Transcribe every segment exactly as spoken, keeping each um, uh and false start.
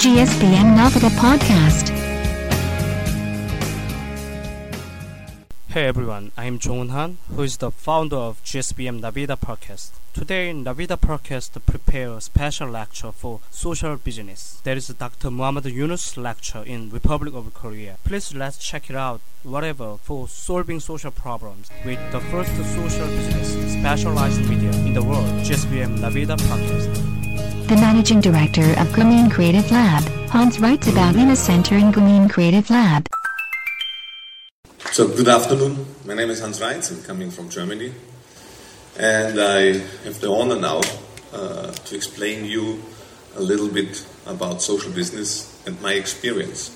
지에스비엠 Navida Podcast. Hey everyone, I'm Jongun Han, who is the founder of G S B M Navida Podcast. Today, Navida Podcast prepared a special lecture for social business. There is Doctor Muhammad Yunus lecture in Republic of Korea. Please let's check it out, whatever, for solving social problems with the first social business specialized media in the world, G S B M Navida Podcast. The Managing Director of Grameen Creative Lab, Hans Reitz, about Inner Center in Grameen Creative Lab. So, good afternoon. My name is Hans Reitz. I'm coming from Germany. And I have the honor now uh, to explain you a little bit about social business and my experience.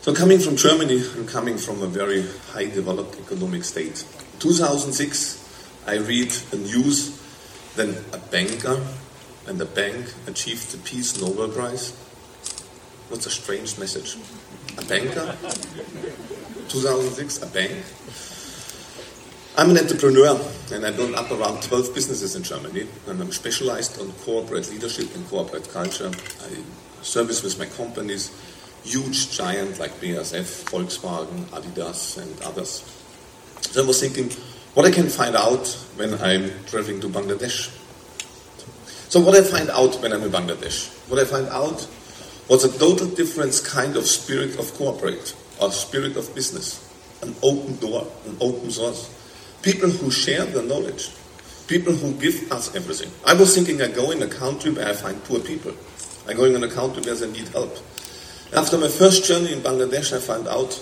So, coming from Germany, I'm coming from a very high developed economic state. In two thousand six, I read the news, then a banker and the bank achieved the Peace Nobel Prize. What's a strange message? A banker? two thousand six, a bank? I'm an entrepreneur and I built up around twelve businesses in Germany, and I'm specialized on corporate leadership and corporate culture. I service with my companies, huge giants like B A S F, Volkswagen, Adidas and others. So I was thinking what I can find out when I'm traveling to Bangladesh. So what I find out when I'm in Bangladesh, what I find out was a total different kind of spirit of corporate, or spirit of business, an open door, an open source. People who share their knowledge, people who give us everything. I was thinking I go in a country where I find poor people. I'm going in a country where they need help. After my first journey in Bangladesh, I found out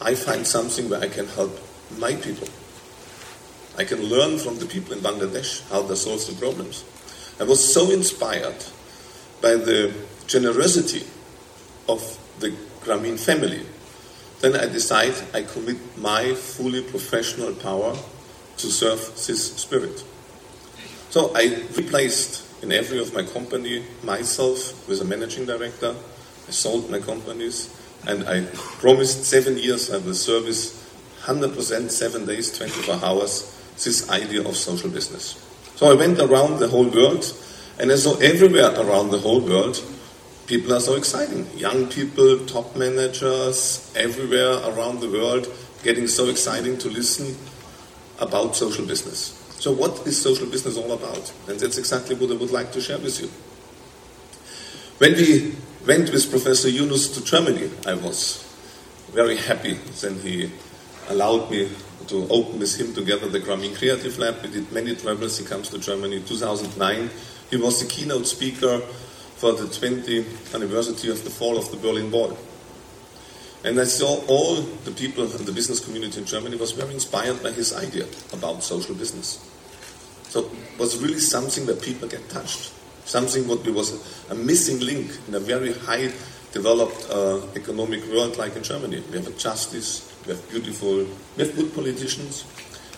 I find something where I can help my people. I can learn from the people in Bangladesh how they solve the problems. I was so inspired by the generosity of the Grameen family. Then I decide I commit my fully professional power to serve this spirit. So I replaced in every of my company myself with a managing director. I sold my companies and I promised seven years I will service one hundred percent, seven days, twenty-four hours, this idea of social business. So I went around the whole world and I saw everywhere around the whole world, people are so exciting. Young people, top managers, everywhere around the world, getting so exciting to listen about social business. So what is social business all about? And that's exactly what I would like to share with you. When we went with Professor Yunus to Germany, I was very happy when he allowed me to open with him together the Grameen Creative Lab. We did many travels. He comes to Germany in two thousand nine. He was the keynote speaker for the twentieth anniversary of the fall of the Berlin Wall. And I saw all the people in the business community in Germany was very inspired by his idea about social business. So it was really something that people get touched. Something what was a missing link in a very high developed uh, economic world like in Germany. We have a justice, we have beautiful, we have good politicians,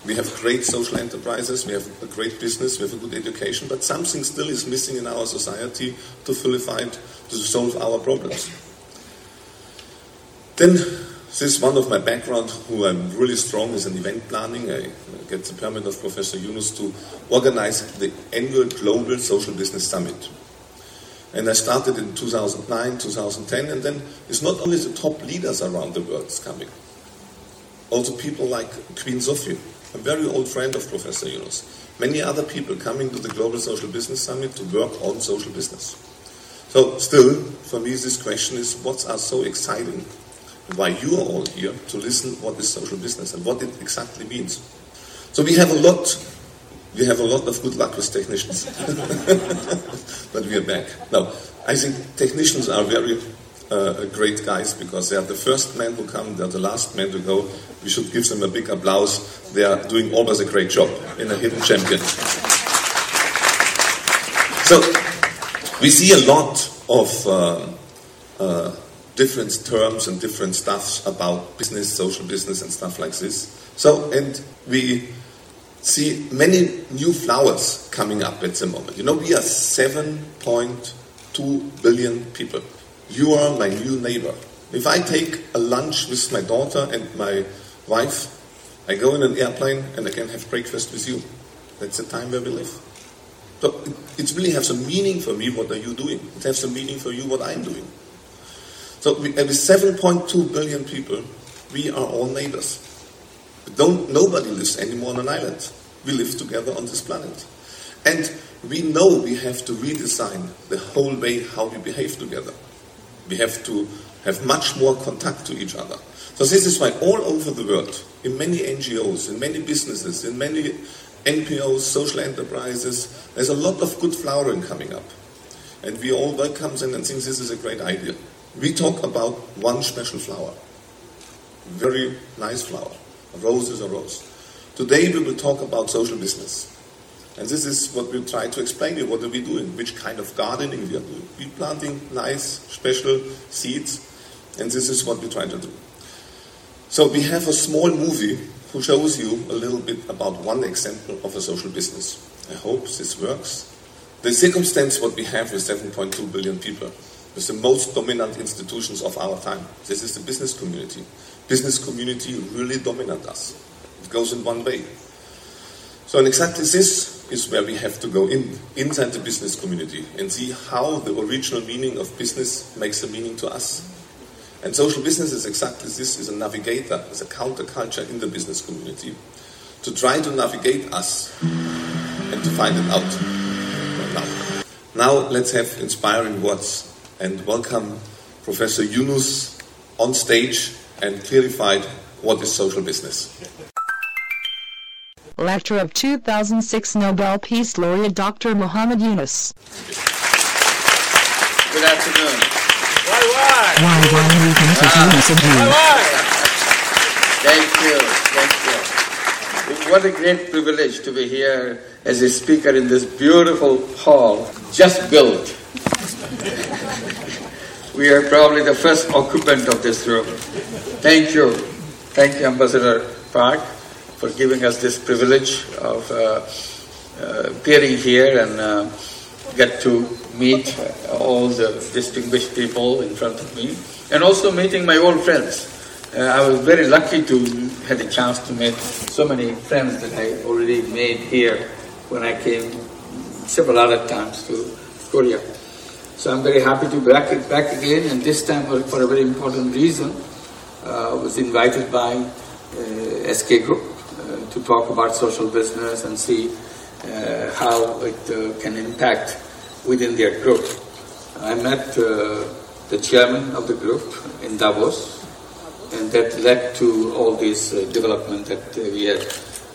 we have great social enterprises, we have a great business, we have a good education, but something still is missing in our society to fulfill, to solve our problems. Then, this is one of my background, who I'm really strong is in event planning. I get the permit of Professor Yunus to organize the annual Global Social Business Summit. And I started in two thousand nine, two thousand ten, and then it's not only the top leaders around the world is coming. Also people like Queen Sophie, a very old friend of Professor Yunus. Many other people coming to the Global Social Business Summit to work on social business. So still, for me, this question is, what are so exciting? Why you are all here to listen what is social business and what it exactly means. So we have a lot We have a lot of good luck with technicians, but we are back. Now, I think technicians are very uh, great guys because they are the first men who come, they are the last men to go. We should give them a big applause. They are doing always a great job in a hidden champion. So, we see a lot of uh, uh, different terms and different stuffs about business, social business and stuff like this. So, and we see many new flowers coming up at the moment. You know, we are seven point two billion people. You are my new neighbor. If I take a lunch with my daughter and my wife, I go in an airplane and I can have breakfast with you. That's the time where we live. So it really has a meaning for me, what are you doing? It has a meaning for you, what I'm doing. So we, with seven point two billion people, we are all neighbors. Don't, nobody lives anymore on an island. We live together on this planet. And we know we have to redesign the whole way how we behave together. We have to have much more contact to each other. So this is why all over the world, in many N G Os, in many businesses, in many N P Os, social enterprises, there's a lot of good flowering coming up. And we all welcome them and think this is a great idea. We talk about one special flower. Very nice flower. A rose is a rose. Today we will talk about social business. And this is what we try to explain to you. What are we doing? Which kind of gardening we are doing? We're planting nice, special seeds. And this is what we try to do. So we have a small movie who shows you a little bit about one example of a social business. I hope this works. The circumstance what we have with seven point two billion people is the most dominant institutions of our time. This is the business community. Business community really dominant us. It goes in one way. So and exactly this is where we have to go in, inside the business community and see how the original meaning of business makes a meaning to us. And social business is exactly this, is a navigator, is a counterculture in the business community to try to navigate us and to find it out. Now, now let's have inspiring words and welcome Professor Yunus on stage and clarified what is social business. Lecturer of two thousand six Nobel Peace Laureate Doctor Muhammad Yunus. Good afternoon. Why, why? Why, why are we going to do this again? Thank you, thank you. What a great privilege to be here as a speaker in this beautiful hall, just built. We are probably the first occupant of this room. Thank you. Thank you, Ambassador Park, for giving us this privilege of uh, uh, appearing here and uh, get to meet all the distinguished people in front of me, and also meeting my old friends. Uh, I was very lucky to have the chance to meet so many friends that I already made here when I came several other times to Korea. So I'm very happy to be back, back again, and this time for a very important reason. Uh, I was invited by uh, S K Group uh, to talk about social business and see uh, how it uh, can impact within their group. I met uh, the chairman of the group in Davos, and that led to all this uh, development that uh, we have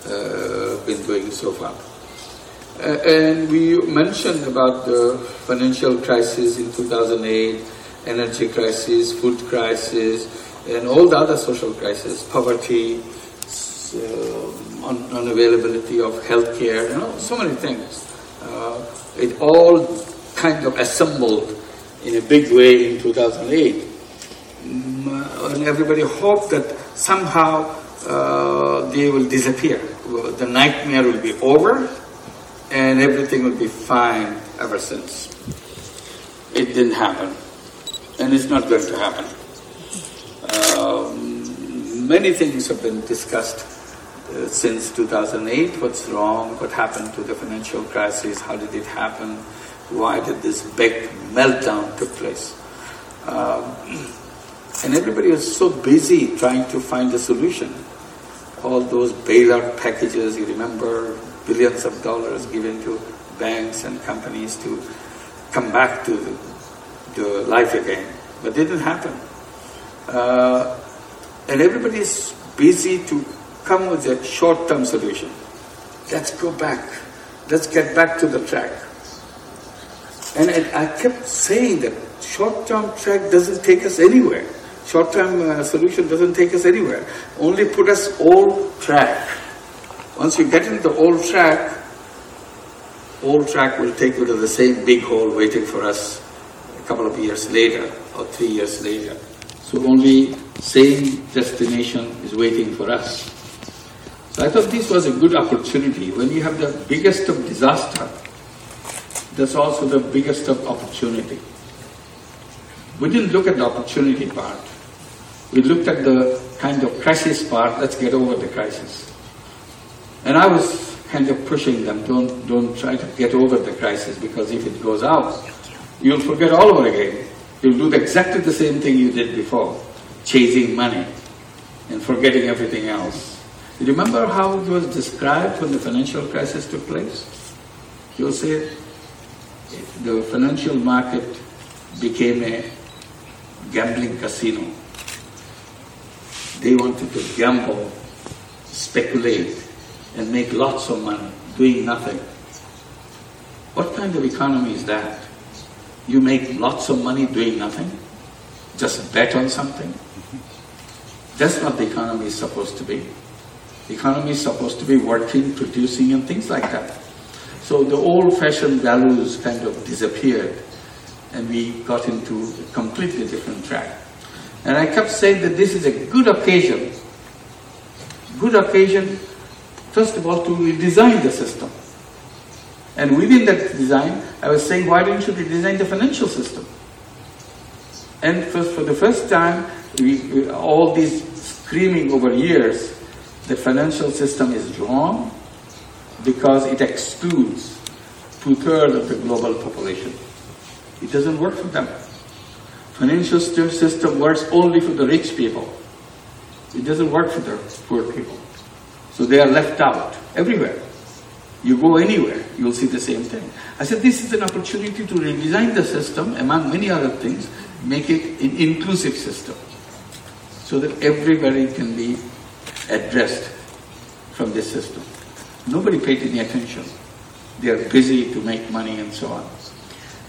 uh, been doing so far. Uh, and we mentioned about the financial crisis in two thousand eight, energy crisis, food crisis, and all the other social crises, poverty, so, un- unavailability of healthcare, you know, so many things. Uh, it all kind of assembled in a big way in two thousand eight. And everybody hoped that somehow uh, they will disappear. The nightmare will be over and everything will be fine ever since. It didn't happen. And it's not going to happen. Uh, many things have been discussed Uh, since two thousand eight, what's wrong, what happened to the financial crisis, how did it happen, why did this big meltdown took place. Uh, and everybody was so busy trying to find a solution. All those bailout packages, you remember, billions of dollars given to banks and companies to come back to the, the life again. But it didn't happen. Uh, and everybody's busy to come with a short-term solution. Let's go back. Let's get back to the track. And I kept saying that short-term track doesn't take us anywhere. Short-term uh, solution doesn't take us anywhere. Only put us old track. Once you get into the old track, old track will take you to the same big hole waiting for us a couple of years later or three years later. So only same destination is waiting for us. So I thought this was a good opportunity. When you have the biggest of disaster, that's also the biggest of opportunity. We didn't look at the opportunity part. We looked at the kind of crisis part. Let's get over the crisis. And I was kind of pushing them. Don't, don't try to get over the crisis, because if it goes out, you'll forget all over again. You'll do exactly the same thing you did before, chasing money and forgetting everything else. You remember how it was described when the financial crisis took place? You'll say the financial market became a gambling casino. They wanted to gamble, speculate, and make lots of money, doing nothing. What kind of economy is that? You make lots of money doing nothing? Just bet on something? That's what the economy is supposed to be. The economy is supposed to be working, producing, and things like that. So the old-fashioned values kind of disappeared, and we got into a completely different track. And I kept saying that this is a good occasion, good occasion, first of all, to redesign the system. And within that design, I was saying, why didn't you redesign the financial system? And for, for the first time, we, we, all these screaming over years, the financial system is wrong because it excludes two-thirds of the global population. It doesn't work for them. Financial system works only for the rich people. It doesn't work for the poor people. So they are left out everywhere. You go anywhere, you'll see the same thing. I said, this is an opportunity to redesign the system, among many other things, make it an inclusive system, so that everybody can be addressed from this system. Nobody paid any attention. They are busy to make money and so on.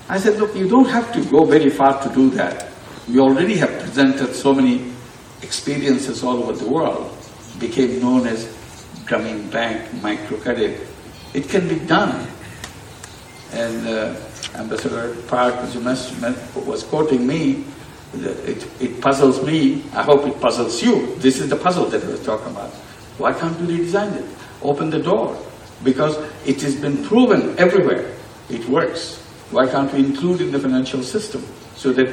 I said, look, you don't have to go very far to do that. We already have presented so many experiences all over the world. It became known as Grameen Bank microcredit. It can be done. And uh, Ambassador Park was quoting me. It, it puzzles me. I hope it puzzles you. This is the puzzle that I was talking about. Why can't you redesign it? Open the door. Because it has been proven everywhere. It works. Why can't we include in the financial system, so that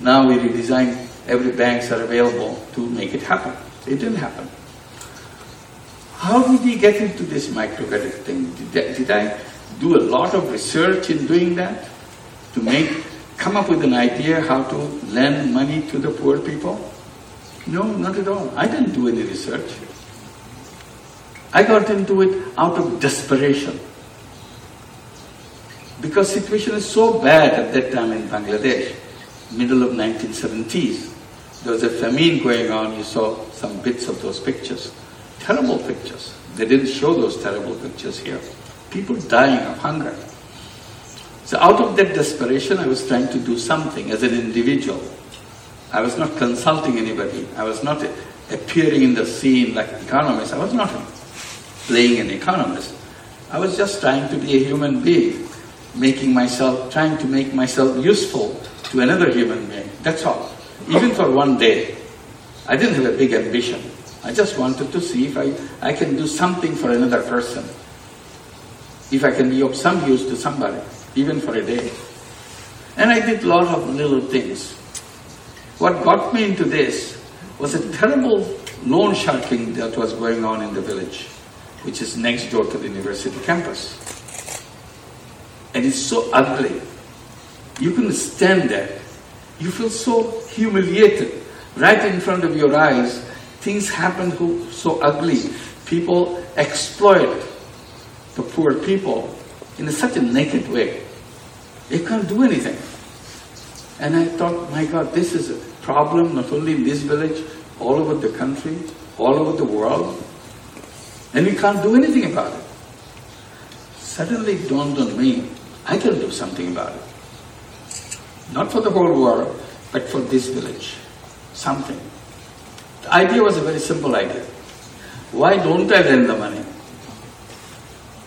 now we redesign every banks are available to make it happen? It didn't happen. How did we get into this microcredit thing? Did I, did I do a lot of research in doing that to make, come up with an idea how to lend money to the poor people? No, not at all. I didn't do any research. I got into it out of desperation. Because situation is so bad at that time in Bangladesh, middle of nineteen seventies. There was a famine going on. You saw some bits of those pictures. Terrible pictures. They didn't show those terrible pictures here. People dying of hunger. So out of that desperation, I was trying to do something as an individual. I was not consulting anybody. I was not appearing in the scene like an economist. I was not playing an economist. I was just trying to be a human being. Making myself, trying to make myself useful to another human being. That's all. Even for one day. I didn't have a big ambition. I just wanted to see if I, I can do something for another person. If I can be of some use to somebody, even for a day. And I did a lot of little things. What got me into this was a terrible loan sharking that was going on in the village, which is next door to the university campus. And it's so ugly. You couldn't stand that. You feel so humiliated. Right in front of your eyes, things happen so ugly. People exploit the poor people in such a naked way. They can't do anything. And I thought, my God, this is a problem not only in this village, all over the country, all over the world. And we can't do anything about it. Suddenly it dawned on me, I can do something about it. Not for the whole world, but for this village. Something. The idea was a very simple idea. Why don't I lend the money?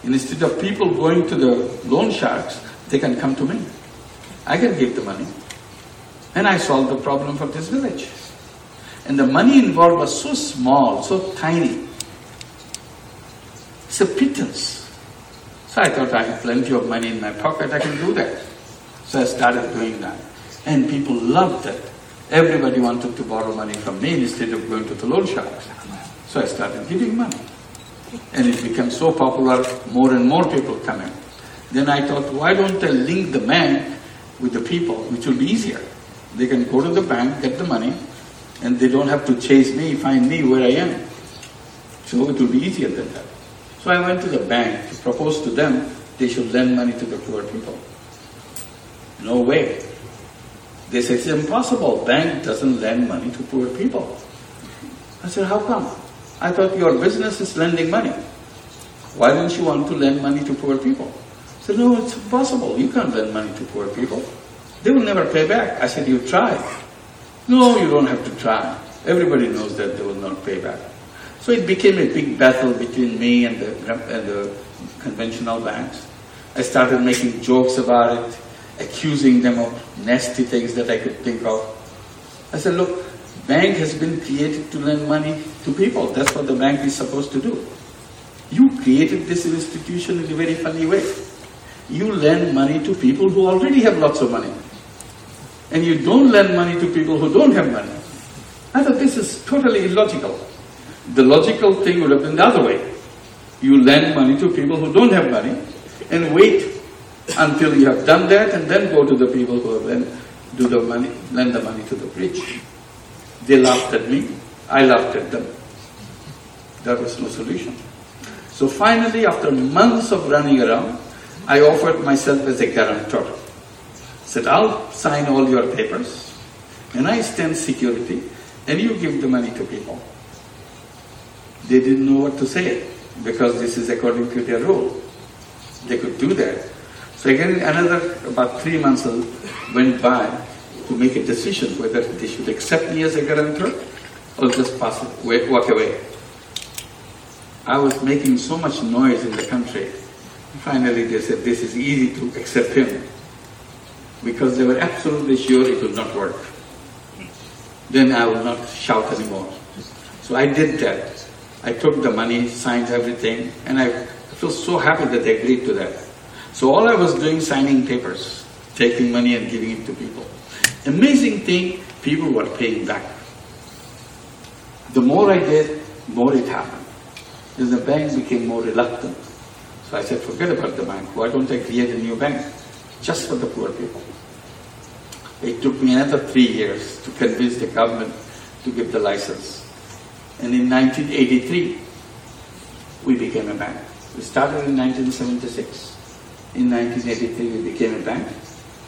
And instead of people going to the loan sharks, they can come to me. I can give the money. Then I solved the problem for this village. And the money involved was so small, so tiny. It's a pittance. So I thought I had plenty of money in my pocket, I can do that. So I started doing that. And people loved it. Everybody wanted to borrow money from me instead of going to the loan sharks. So I started giving money. And it became so popular, more and more people come in. Then I thought, why don't I link the bank with the people, which will be easier. They can go to the bank, get the money, and they don't have to chase me, find me where I am. So it will be easier than that. So I went to the bank to propose to them they should lend money to the poor people. No way. They said, it's impossible, bank doesn't lend money to poor people. I said, how come? I thought your business is lending money. Why don't you want to lend money to poor people? I said, no, it's impossible, you can't lend money to poor people. They will never pay back. I said, you try. No, you don't have to try. Everybody knows that they will not pay back. So it became a big battle between me and the, and the conventional banks. I started making jokes about it, accusing them of nasty things that I could think of. I said, look, bank has been created to lend money to people. That's what the bank is supposed to do. You created this institution in a very funny way. You lend money to people who already have lots of money. And you don't lend money to people who don't have money. I thought this is totally illogical. The logical thing would have been the other way. You lend money to people who don't have money and wait until you have done that and then go to the people who have lend, do the money, lend the money to the rich. They laughed at me, I laughed at them. There was no solution. So finally, after months of running around, I offered myself as a guarantor. Said, I'll sign all your papers and I stand security and you give the money to people. They didn't know what to say because this is according to their rule. They could do that. So again, another about three months went by to make a decision whether they should accept me as a guarantor or just pass it, walk away. I was making so much noise in the country. Finally, they said, this is easy to accept him, because they were absolutely sure it would not work. Then I would not shout anymore. So I did that. I took the money, signed everything, and I feel so happy that they agreed to that. So all I was doing, signing papers, taking money and giving it to people. Amazing thing, people were paying back. The more I did, more it happened. Then the bank became more reluctant. I said, forget about the bank, why don't I create a new bank? Just for the poor people. It took me another three years to convince the government to give the license. And in nineteen eighty-three, we became a bank. We started in nineteen seventy-six. In nineteen eighty-three, we became a bank.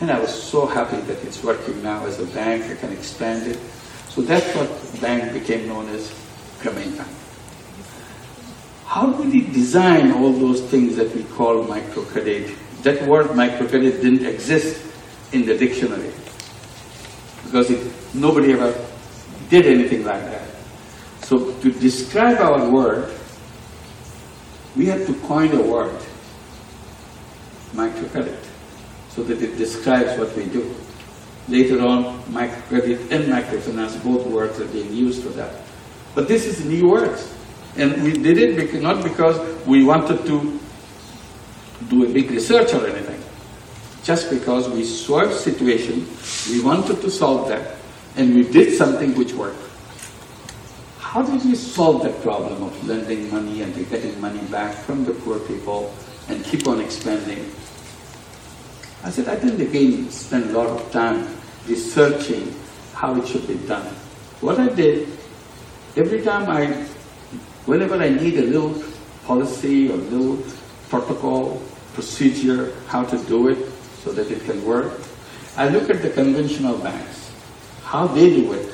And I was so happy that it's working now as a bank, I can expand it. So that's what the bank became known as Grameen Bank. How do we design all those things that we call microcredit? That word microcredit didn't exist in the dictionary because it, nobody ever did anything like that. So to describe our word, we had to coin a word, microcredit, so that it describes what we do. Later on, microcredit and microfinance, both words are being used for that. But this is new words. And we did it because, not because we wanted to do a big research or anything, just because we saw a situation, we wanted to solve that, and we did something which worked. How did we solve that problem of lending money and getting money back from the poor people and keep on expanding? I said, I didn't again spend a lot of time researching how it should be done. What I did, every time I Whenever I need a little policy or little protocol, procedure, how to do it so that it can work, I look at the conventional banks, how they do it.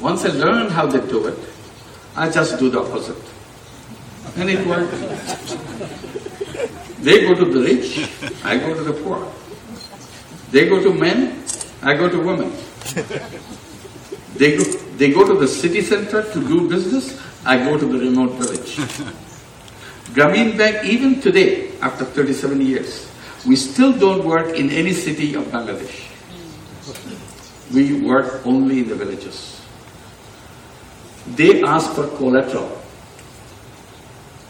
Once I learned how they do it, I just do the opposite. And it worked. They go to the rich, I go to the poor. They go to men, I go to women. They go, they go to the city center to do business, I go to the remote village. Grameen Bank, even today, after thirty-seven years, we still don't work in any city of Bangladesh. we work only in the villages. They ask for collateral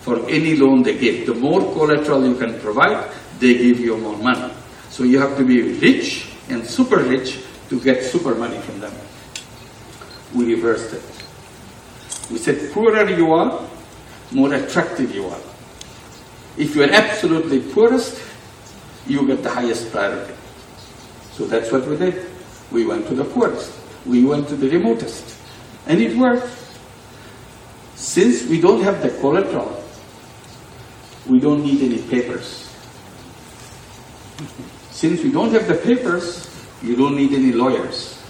for any loan they give. The more collateral you can provide, they give you more money. So you have to be rich and super rich to get super money from them. We reversed it. We said, poorer you are, more attractive you are. If you are absolutely poorest, you get the highest priority. So that's what we did. We went to the poorest. We went to the remotest. And it worked. Since we don't have the collateral, we don't need any papers. Since we don't have the papers, you don't need any lawyers.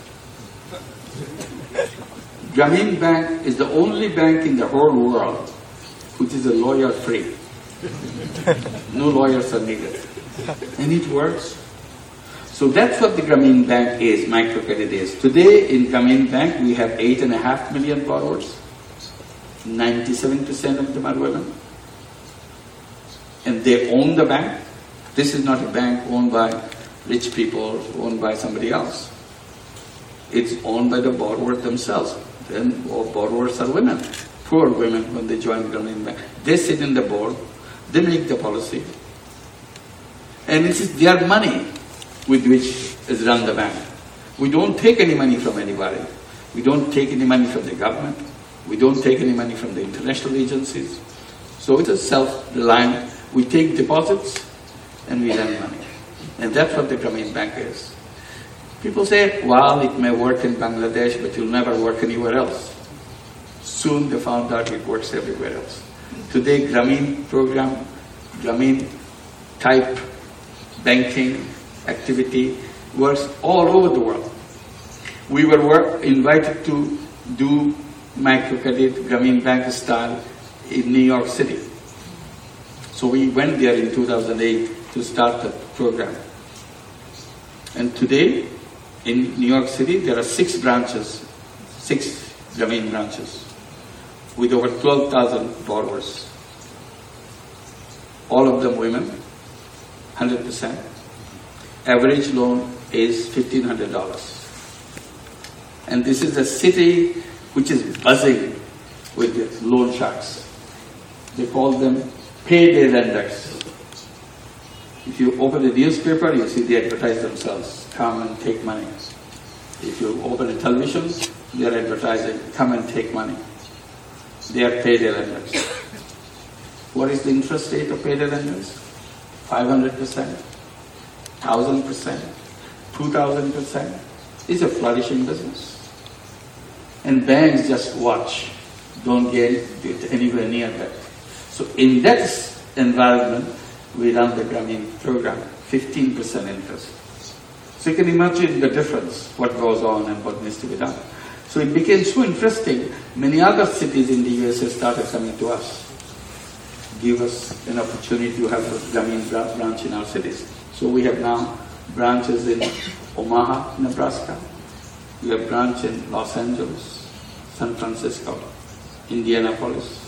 Grameen Bank is the only bank in the whole world which is a lawyer-free. No lawyers are needed. And it works. So that's what the Grameen Bank is, microcredit is. Today in Grameen Bank we have eight and a half million borrowers. ninety-seven percent of them are women. And they own the bank. This is not a bank owned by rich people, owned by somebody else. It's owned by the borrowers themselves. Then borrowers are women, poor women when they join Grameen Bank. They sit in the board, they make the policy. And this is their money with which is run the bank. We don't take any money from anybody. We don't take any money from the government. We don't take any money from the international agencies. So it's a self-reliant. We take deposits and we lend money. And that's what the Grameen Bank is. People say, well, it may work in Bangladesh, but it will never work anywhere else. Soon they found out it works everywhere else. Today, Grameen program, Grameen type banking activity works all over the world. We were work, invited to do microcredit Grameen Bank style in New York City. So we went there in two thousand eight to start the program. And today, in New York City, there are six branches, six Grameen branches, with over twelve thousand borrowers. All of them women, one hundred percent. Average loan is fifteen hundred dollars. And this is a city which is buzzing with loan sharks. They call them payday lenders. If you open a newspaper, you see they advertise themselves, come and take money. If you open a television, they are advertising, come and take money. They are payday lenders. What is the interest rate of payday lenders? five hundred percent, one thousand percent, two thousand percent. It's a flourishing business. And banks just watch, don't get anywhere near that. So in that environment, we run the Grameen program, fifteen percent interest. So you can imagine the difference, what goes on and what needs to be done. So it became so interesting, many other cities in the U S A started coming to us. Give us an opportunity to have a Grameen branch in our cities. So we have now branches in Omaha, Nebraska. We have branch in Los Angeles, San Francisco, Indianapolis,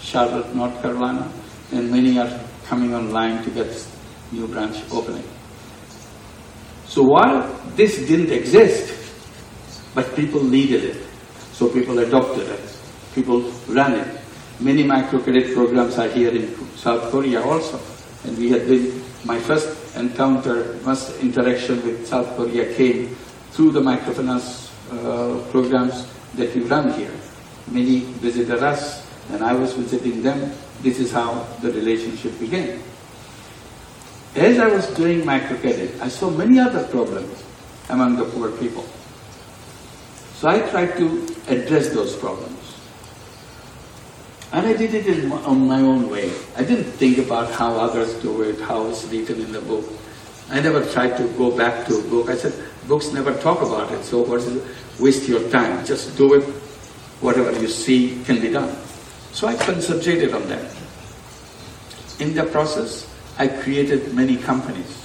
Charlotte, North Carolina, and many are coming online to get new branch opening. So while this didn't exist, but people needed it, so people adopted it, people ran it. Many microcredit programs are here in South Korea also, and we had been, my first encounter, first interaction with South Korea came through the microfinance uh, programs that we run here. Many visited us, and I was visiting them. This is how the relationship began. As I was doing microcredit, I saw many other problems among the poor people. So I tried to address those problems. And I did it in, on my own way. I didn't think about how others do it, how it's written in the book. I never tried to go back to a book. I said, books never talk about it, so what's it? Waste your time. Just do it. Whatever you see can be done. So I concentrated on that. In the process, I created many companies.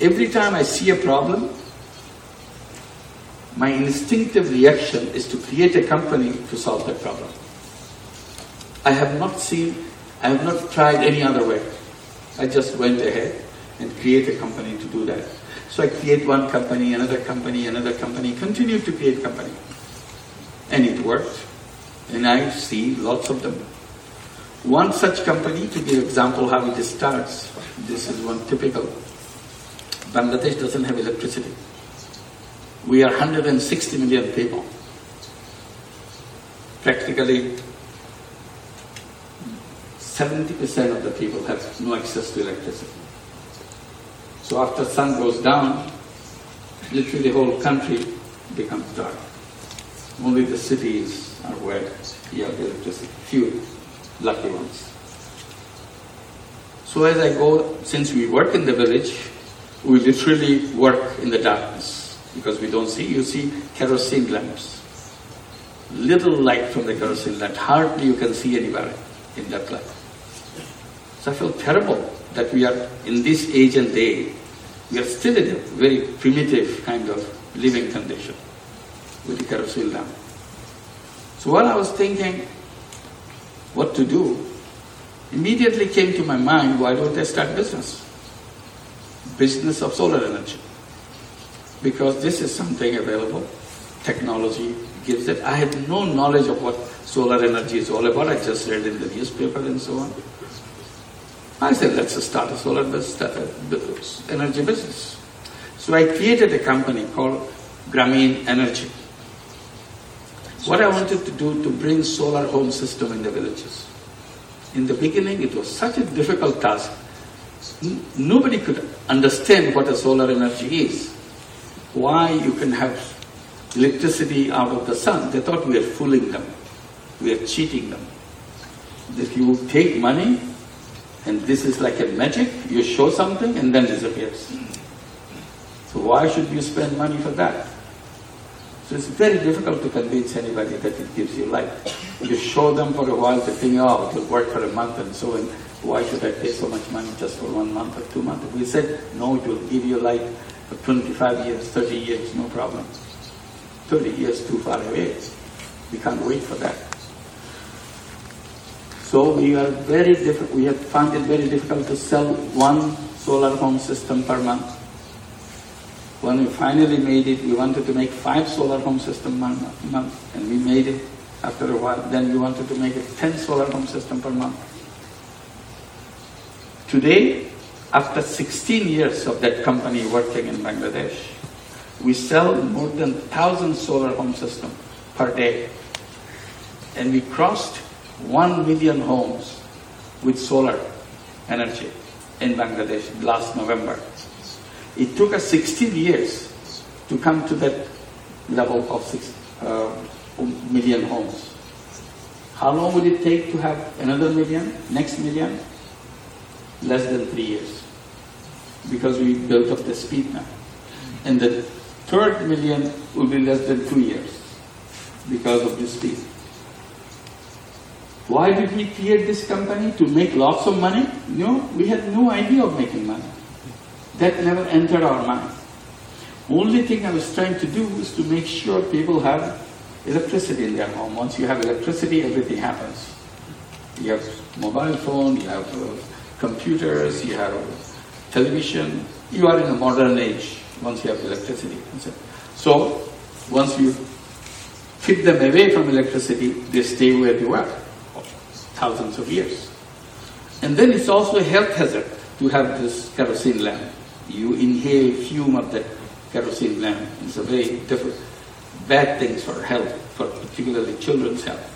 Every time I see a problem, my instinctive reaction is to create a company to solve that problem. I have not seen, I have not tried any other way. I just went ahead and created a company to do that. So I create one company, another company, another company, continue to create company. And it worked. And I see lots of them. One such company, to give example how it starts, this is one typical. Bangladesh doesn't have electricity. We are one hundred sixty million people. Practically seventy percent of the people have no access to electricity. So after sun goes down, literally the whole country becomes dark. Only the cities are where you have electricity. Few lucky ones. So as I go, since we work in the village, we literally work in the darkness because we don't see. You see kerosene lamps. Little light from the kerosene lamp. Hardly you can see anybody in that light. So I feel terrible that we are in this age and day, we are still in a very primitive kind of living condition with the kerosene lamp. So while I was thinking what to do, immediately came to my mind, why don't I start business? Business of solar energy. Because this is something available, technology gives it. I had no knowledge of what solar energy is all about, I just read in the newspaper and so on. I said, let's start a solar energy business. So I created a company called Grameen Energy. What I wanted to do to bring solar home system in the villages. In the beginning, it was such a difficult task. Nobody could understand what a solar energy is. Why you can have electricity out of the sun. They thought we are fooling them. We are cheating them. If you take money, and this is like a magic, you show something and then disappears. So why should you spend money for that? So it's very difficult to convince anybody that it gives you life. You show them for a while, they think, oh, it will work for a month and so on. Why should I pay so much money just for one month or two months? We said, no, it will give you life for twenty-five years, thirty years, no problem. thirty years too far away. We can't wait for that. So we are very different. We have found it very difficult to sell one solar home system per month. When we finally made it, we wanted to make five solar home systems per month, and we made it after a while. Then we wanted to make it ten solar home systems per month. Today, after sixteen years of that company working in Bangladesh, we sell more than one thousand solar home systems per day, and we crossed one million homes with solar energy in Bangladesh last November. It took us sixteen years to come to that level of six uh, million homes. How long would it take to have another million, next million? Less than three years, because we built up the speed now. And the third million will be less than two years because of the speed. Why did we create this company? To make lots of money? No, we had no idea of making money. That never entered our mind. Only thing I was trying to do was to make sure people have electricity in their home. Once you have electricity, everything happens. You have mobile phone, you have uh, computers, you have television. You are in a modern age once you have electricity. So once you keep them away from electricity, they stay where you are. Thousands of years. And then it's also a health hazard to have this kerosene lamp. You inhale fume of that kerosene lamp. It's a very different, bad things for health, for particularly children's health.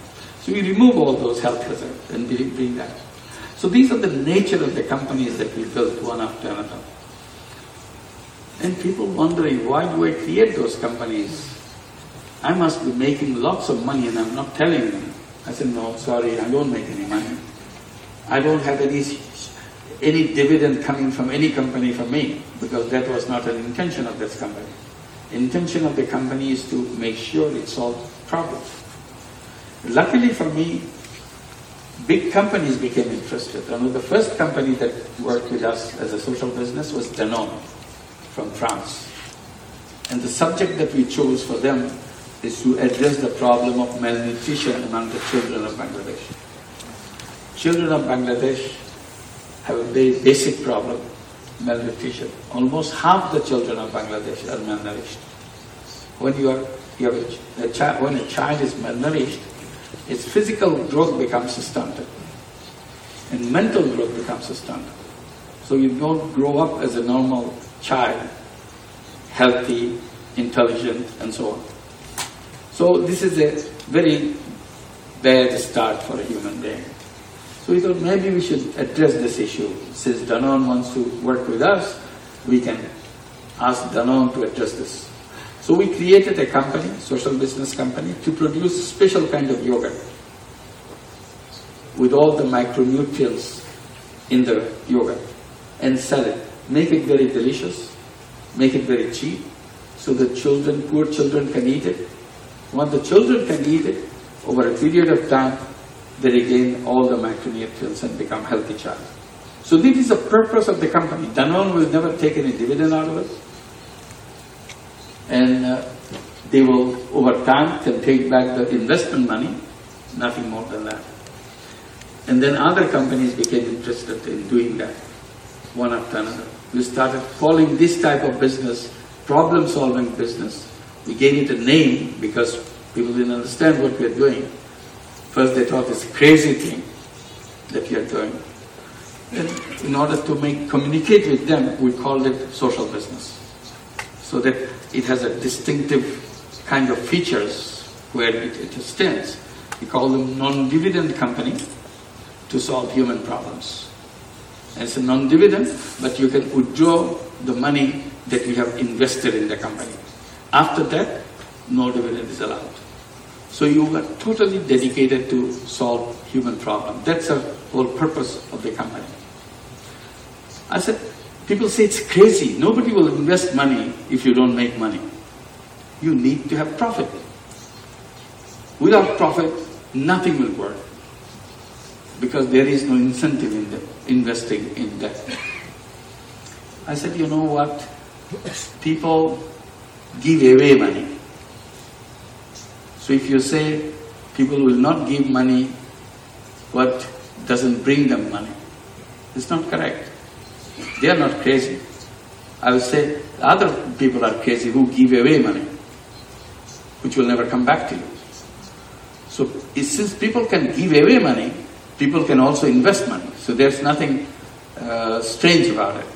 So we remove all those health hazards and we bring that. So these are the nature of the companies that we built one after another. And people wondering, why do I create those companies? I must be making lots of money and I'm not telling them. I said, no, sorry, I don't make any money. I don't have any any dividend coming from any company for me, because that was not an intention of this company. Intention of the company is to make sure it solves problems. Luckily for me, big companies became interested. One of the first company that worked with us as a social business was Danone from France. And the subject that we chose for them is to address the problem of malnutrition among the children of Bangladesh. Children of Bangladesh have a very basic problem. malnutrition. Almost half the children of Bangladesh are malnourished. When you are, you are a child, when a child is malnourished, its physical growth becomes stunted, and mental growth becomes stunted. So you don't grow up as a normal child, healthy, intelligent, and so on. So this is a very bad start for a human being. So we thought maybe we should address this issue. Since Danone wants to work with us, we can ask Danone to address this. So we created a company, social business company, to produce special kind of yogurt with all the micronutrients in the yogurt and sell it. Make it very delicious, make it very cheap, so that children, poor children can eat it. Once the children can eat it, over a period of time, they regain all the micronutrients and become healthy child. So this is the purpose of the company. Danone will never take any dividend out of it. And uh, they will, over time, can take back the investment money, nothing more than that. And then other companies became interested in doing that, one after another. We started calling this type of business problem-solving business. We gave it a name because people didn't understand what we were doing. First they thought it's a crazy thing that we are doing. And in order to make communicate with them, we called it social business, so that it has a distinctive kind of features where it, it stands. We call them non-dividend company to solve human problems. And it's a non-dividend, but you can withdraw the money that we have invested in the company. After that, no dividend is allowed. So you are totally dedicated to solve human problem. That's the whole purpose of the company. I said, people say it's crazy. Nobody will invest money if you don't make money. You need to have profit. Without profit, nothing will work, because there is no incentive in the investing in that. I said, you know what? People give away money. So if you say people will not give money what doesn't bring them money, it's not correct. They are not crazy. I would say other people are crazy who give away money, which will never come back to you. So since people can give away money, people can also invest money. So there's nothing uh, strange about it.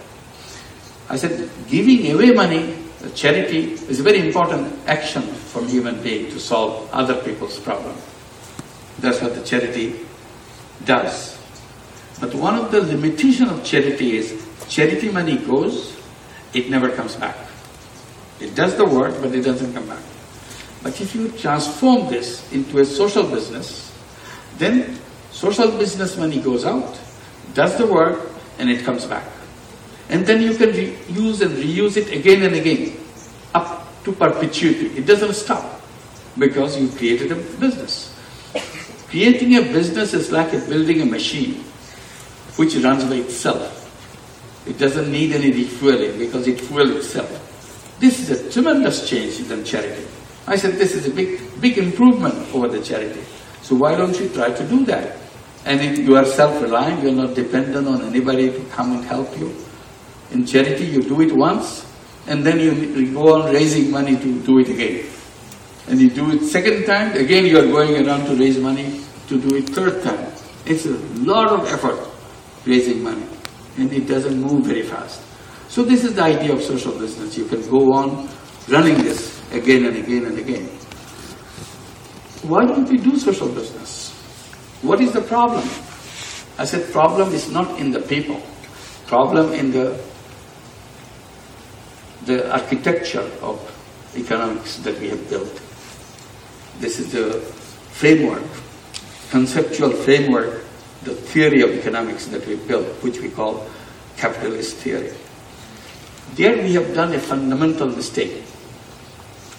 I said giving away money, charity, is a very important action from human being to solve other people's problem. That's what the charity does. But one of the limitations of charity is charity money goes, it never comes back. It does the work, but it doesn't come back. But if you transform this into a social business, then social business money goes out, does the work, and it comes back. And then you can use and reuse it again and again, up to perpetuity. It doesn't stop, because you created a business. Creating a business is like building a machine which runs by itself. It doesn't need any refueling, because it fuels itself. This is a tremendous change than charity. I said this is a big, big improvement over the charity. So why don't you try to do that? And if you are self-reliant, you are not dependent on anybody to come and help you. In charity, you do it once, and then you go on raising money to do it again. And you do it second time, again you are going around to raise money to do it third time. It's a lot of effort, raising money, and it doesn't move very fast. So this is the idea of social business. You can go on running this again and again and again. Why don't we do social business? What is the problem? I said problem is not in the people. Problem in the the architecture of economics that we have built. This is the framework, conceptual framework, the theory of economics that we built, which we call capitalist theory. There we have done a fundamental mistake.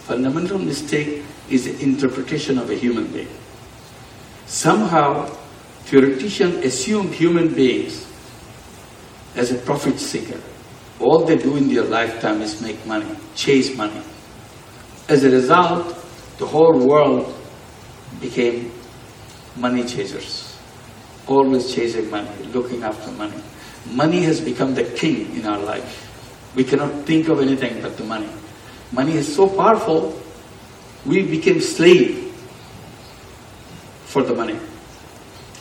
Fundamental mistake is the interpretation of a human being. Somehow, theoreticians assume human beings as a profit seeker. All they do in their lifetime is make money, chase money. As a result, the whole world became money chasers, always chasing money, looking after money. money has become the king in our life. We cannot think of anything but the money. Money is so powerful, we became slave for the money,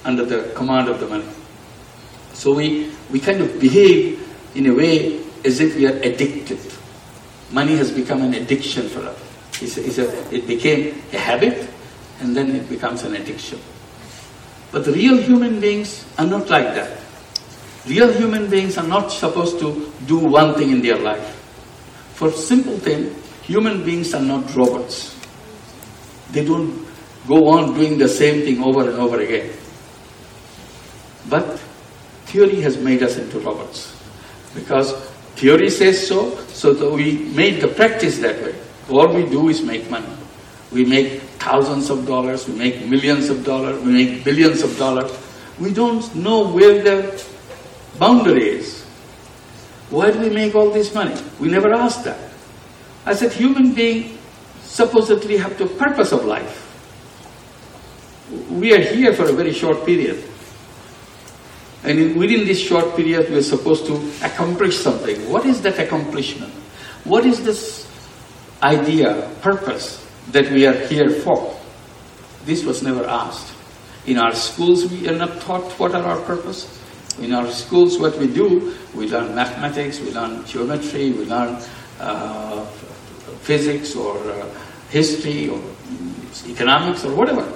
under the command of the money. So we, we kind of behave in a way as if we are addicted. Money has become an addiction for us. It's a, it's a, it became a habit, and then it becomes an addiction. But the real human beings are not like that. Real human beings are not supposed to do one thing in their life. For simple thing, human beings are not robots. They don't go on doing the same thing over and over again. But theory has made us into robots. Because theory says so, so we made the practice that way. All we do is make money. We make thousands of dollars, we make millions of dollars, we make billions of dollars. We don't know where the boundary is. Why do we make all this money? We never asked that. As a human being, supposedly have the purpose of life. We are here for a very short period. And within this short period, we are supposed to accomplish something. What is that accomplishment? What is this idea, purpose that we are here for? This was never asked. In our schools, we are not taught what are our purpose. In our schools, what we do, we learn mathematics, we learn geometry, we learn uh, physics or uh, history or economics or whatever.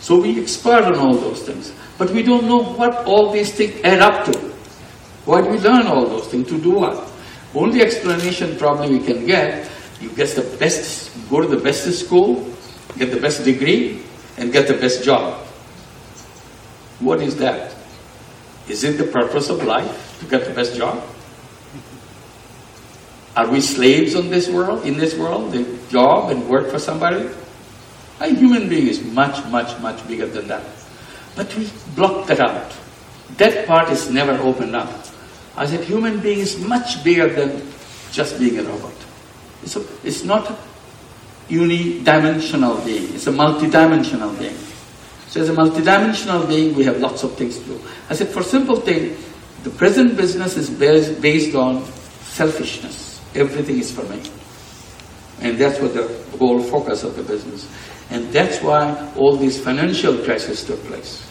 So we expert on all those things. But we don't know what all these things add up to. Why do we learn all those things? To do what? Only explanation probably we can get, you get the best, go to the best school, get the best degree, and get the best job. What is that? Is it the purpose of life to get the best job? Are we slaves on this world, in this world, the job and work for somebody? A human being is much, much, much bigger than that. But we block that out. That part is never opened up. As a human being is much bigger than just being a robot. It's, a, it's not a unidimensional being, it's a multidimensional being. So as a multidimensional being, we have lots of things to do. I said, for simple thing, the present business is based, based on selfishness. Everything is for me. And that's what the whole focus of the business. And that's why all these financial crises took place.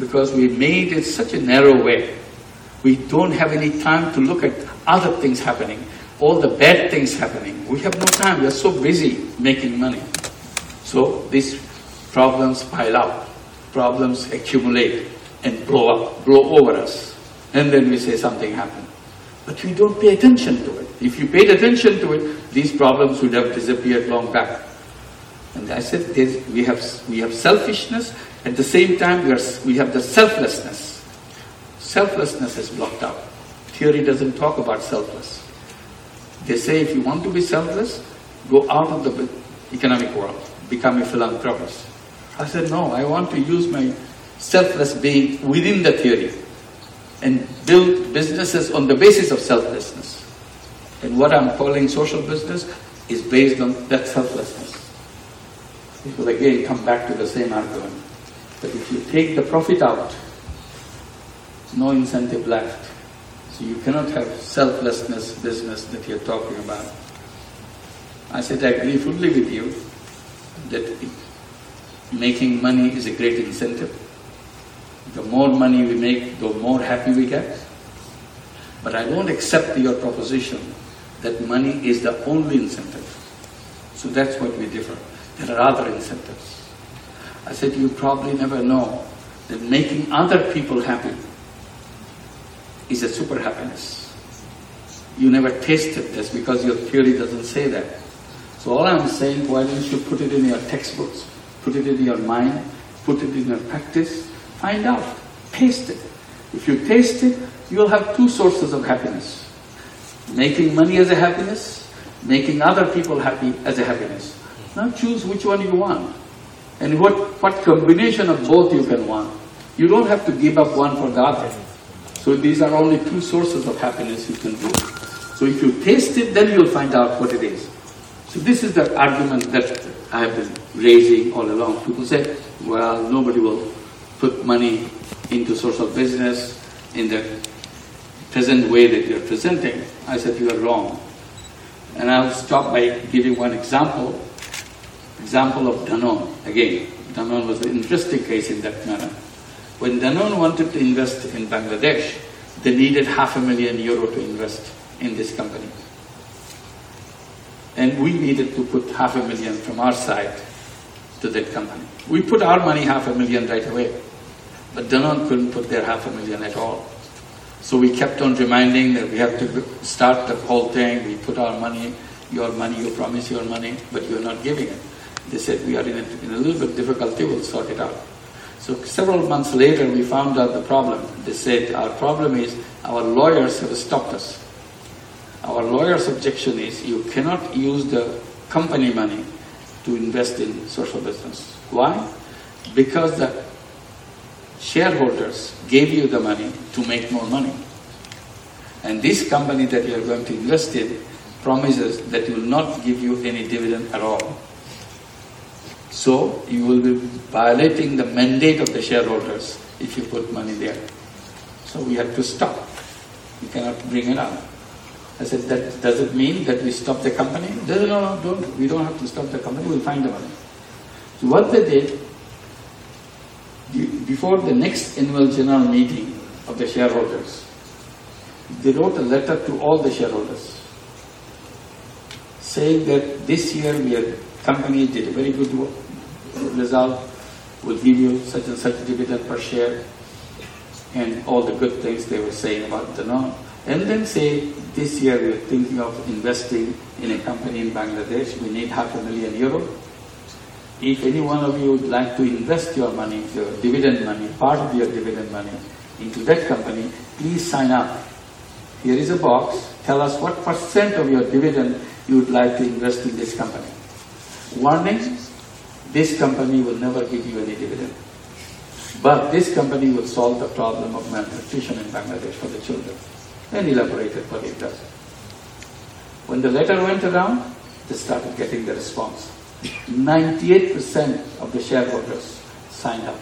Because we made it such a narrow way. We don't have any time to look at other things happening, all the bad things happening. We have no time. We are so busy making money. So these problems pile up, problems accumulate and blow up, blow over us. And then we say something happened. But we don't pay attention to it. If you paid attention to it, these problems would have disappeared long back. And I said, we have, we have selfishness, at the same time we, are, we have the selflessness. Selflessness is blocked out. Theory doesn't talk about selfless. They say if you want to be selfless, go out of the economic world, become a philanthropist. I said, no, I want to use my selfless being within the theory and build businesses on the basis of selflessness. And what I'm calling social business is based on that selflessness. It will again come back to the same argument. But if you take the profit out, no incentive left. So you cannot have selflessness business that you're talking about. I said, I agree fully with you that making money is a great incentive. The more money we make, the more happy we get. But I don't accept your proposition that money is the only incentive. So that's what we differ. There are other incentives. I said, you probably never know that making other people happy is a super happiness. You never tasted this because your theory doesn't say that. So all I'm saying, why don't you put it in your textbooks, put it in your mind, put it in your practice, find out, taste it. If you taste it, you'll have two sources of happiness. Making money as a happiness, making other people happy as a happiness. Now choose which one you want and what, what combination of both you can want. You don't have to give up one for the other. So these are only two sources of happiness you can do. So if you taste it, then you'll find out what it is. So this is the argument that I have been raising all along. People say, well, nobody will put money into social business in the present way that you're presenting. I said, you are wrong. And I'll stop by giving one example, example of Danone. Again, Danone was an interesting case in that manner. When Danone wanted to invest in Bangladesh, they needed half a million euro to invest in this company. And we needed to put half a million from our side to that company. We put our money half a million right away, but Danone couldn't put their half a million at all. So we kept on reminding that we have to start the whole thing, we put our money, your money, you promise your money, but you're not giving it. They said, we are in a, in a little bit difficulty, we'll sort it out. So several months later, we found out the problem. They said, our problem is our lawyers have stopped us. Our lawyer's objection is, you cannot use the company money to invest in social business. Why? Because the shareholders gave you the money to make more money. And this company that you are going to invest in promises that will not give you any dividend at all. So you will be violating the mandate of the shareholders if you put money there. So we have to stop. We cannot bring it up. I said, that doesn't mean that we stop the company. They said, no, no, don't. We don't have to stop the company. We'll find the money. So what they did, before the next annual general meeting of the shareholders, they wrote a letter to all the shareholders saying that this year the company did a very good result, will give you such and such dividend per share, and all the good things they were saying about Danone. And then say, this year we are thinking of investing in a company in Bangladesh, we need half a million euro. If any one of you would like to invest your money, your dividend money, part of your dividend money into that company, please sign up. Here is a box, tell us what percent of your dividend you would like to invest in this company. Warning, this company will never give you any dividend. But this company will solve the problem of malnutrition in Bangladesh for the children. And elaborated what it does. When the letter went around, they started getting the response. ninety-eight percent of the shareholders signed up.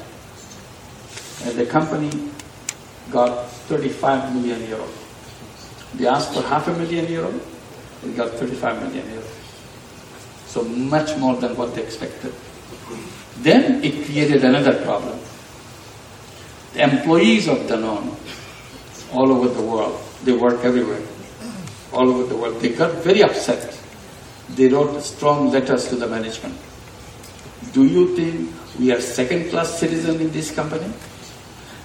And the company got thirty-five million euro. They asked for half a million euro, they got thirty-five million euro. So much more than what they expected. Then it created another problem. The employees of Danone, all over the world, they work everywhere, all over the world, they got very upset. They wrote strong letters to the management. Do you think we are second-class citizens in this company?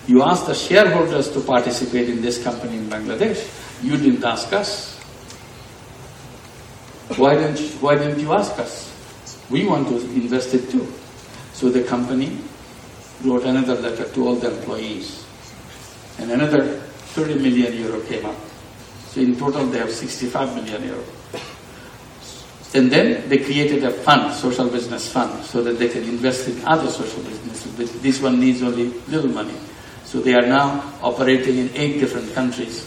You asked the shareholders to participate in this company in Bangladesh. You didn't ask us. Why didn't you, why didn't you ask us? We want to invest it too. So the company wrote another letter to all the employees. And another thirty million euro came up. So in total they have sixty-five million euro. And then they created a fund, social business fund, so that they can invest in other social businesses. This one needs only little money. So they are now operating in eight different countries,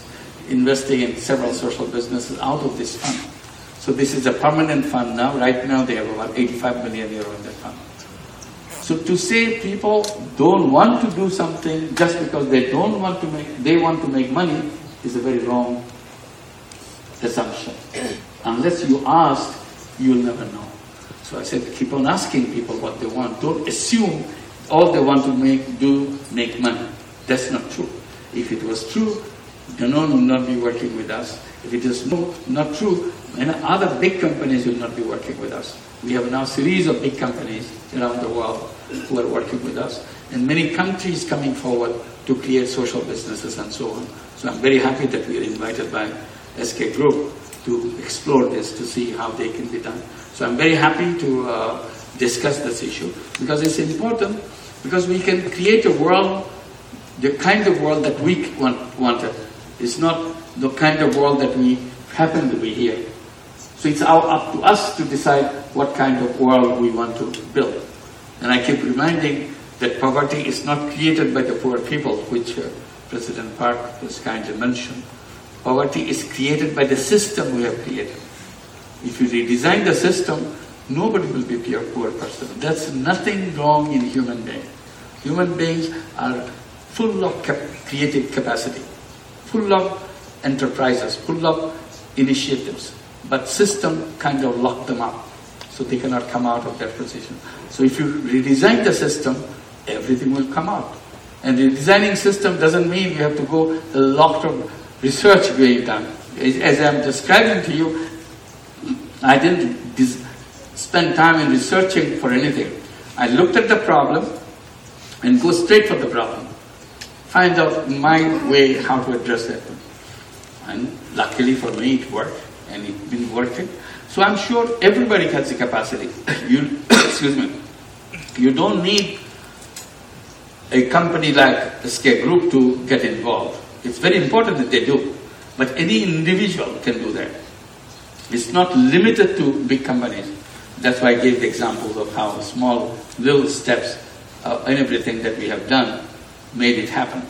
investing in several social businesses out of this fund. So this is a permanent fund now. Right now they have about eighty-five million euro in that fund. So to say people don't want to do something just because they don't want to make, they want to make money is a very wrong assumption. Unless you ask, you'll never know. So I said, keep on asking people what they want. Don't assume all they want to make do make money. That's not true. If it was true, Danone would not be working with us. If it is not true, and other big companies will not be working with us. We have now a series of big companies around the world who are working with us, and many countries coming forward to create social businesses and so on. So I'm very happy that we are invited by S K Group to explore this, to see how they can be done. So I'm very happy to uh, discuss this issue because it's important, because we can create a world, the kind of world that we want, wanted. It's not the kind of world that we happen to be here. So it's up to us to decide what kind of world we want to build. And I keep reminding that poverty is not created by the poor people, which uh, President Park was kindly mentioned. Poverty is created by the system we have created. If you redesign the system, nobody will be a poor person. That's nothing wrong in human being. Human beings are full of cap- creative capacity, full of enterprises, full of initiatives, but system kind of locked them up, so they cannot come out of their position. So if you redesign the system, everything will come out. And redesigning system doesn't mean you have to go a lot of research way done. As I'm describing to you, I didn't dis- spend time in researching for anything. I looked at the problem and go straight for the problem. Find out my way how to address it. And luckily for me it worked, and it's been working. So I'm sure everybody has the capacity. You, excuse me, you don't need a company like S K Group to get involved. It's very important that they do, but any individual can do that. It's not limited to big companies. That's why I gave the examples of how small little steps uh, in everything that we have done made it happen.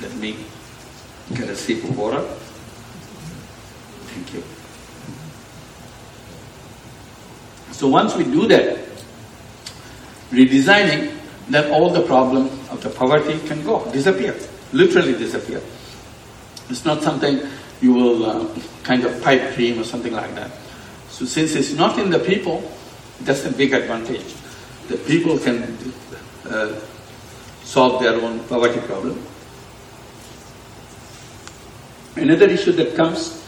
Let me get a sip of water. Thank you. So once we do that, redesigning, then all the problem of the poverty can go, disappear, literally disappear. It's not something you will uh, kind of pipe dream or something like that. So since it's not in the people, that's a big advantage. The people can uh, solve their own poverty problem. Another issue that comes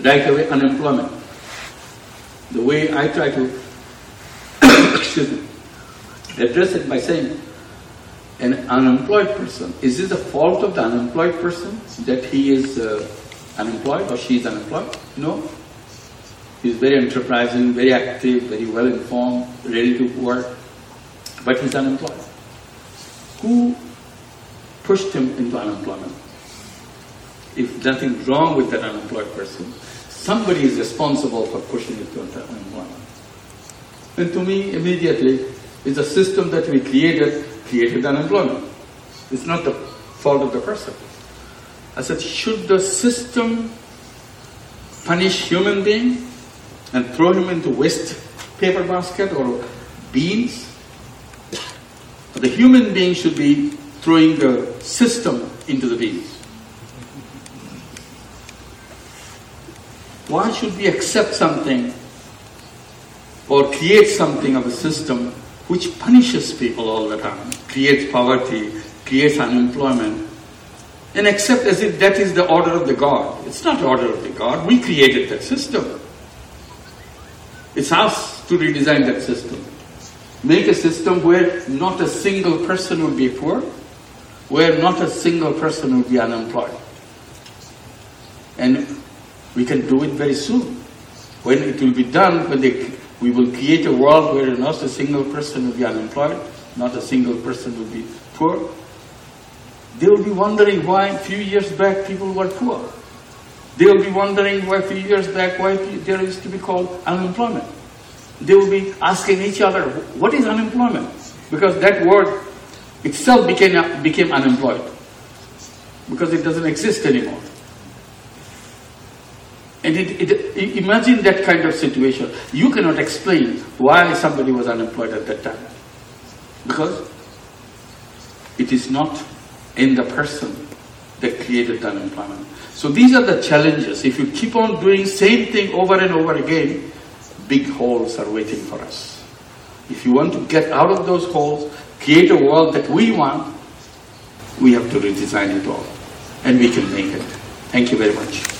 right away, unemployment. The way I try to excuse me, address it by saying, an unemployed person, is this the fault of the unemployed person that he is uh, unemployed or she is unemployed? No. He's very enterprising, very active, very well informed, ready to work, but he's unemployed. Who pushed him into unemployment? If nothing's wrong with that unemployed person, somebody is responsible for pushing him into unemployment. And to me, immediately, it's a system that we created, created unemployment. It's not the fault of the person. I said, should the system punish human being and throw him into waste paper basket or beans? The human being should be throwing the system into the beans. Why should we accept something or create something of a system which punishes people all the time, creates poverty, creates unemployment, and accept as if that is the order of the God? It's not the order of the God. We created that system. It's us to redesign that system. Make a system where not a single person would be poor, where not a single person would be unemployed. And we can do it very soon. When it will be done, when they, we will create a world where not a single person will be unemployed, not a single person will be poor. They will be wondering why a few years back people were poor. They will be wondering why a few years back why there used to be called unemployment. They will be asking each other, what is unemployment? Because that word itself became, became unemployed, because it doesn't exist anymore. And it, it, imagine that kind of situation. You cannot explain why somebody was unemployed at that time, because it is not in the person that created unemployment. So these are the challenges. If you keep on doing same thing over and over again, big holes are waiting for us. If you want to get out of those holes, create a world that we want, we have to redesign it all, and we can make it. Thank you very much.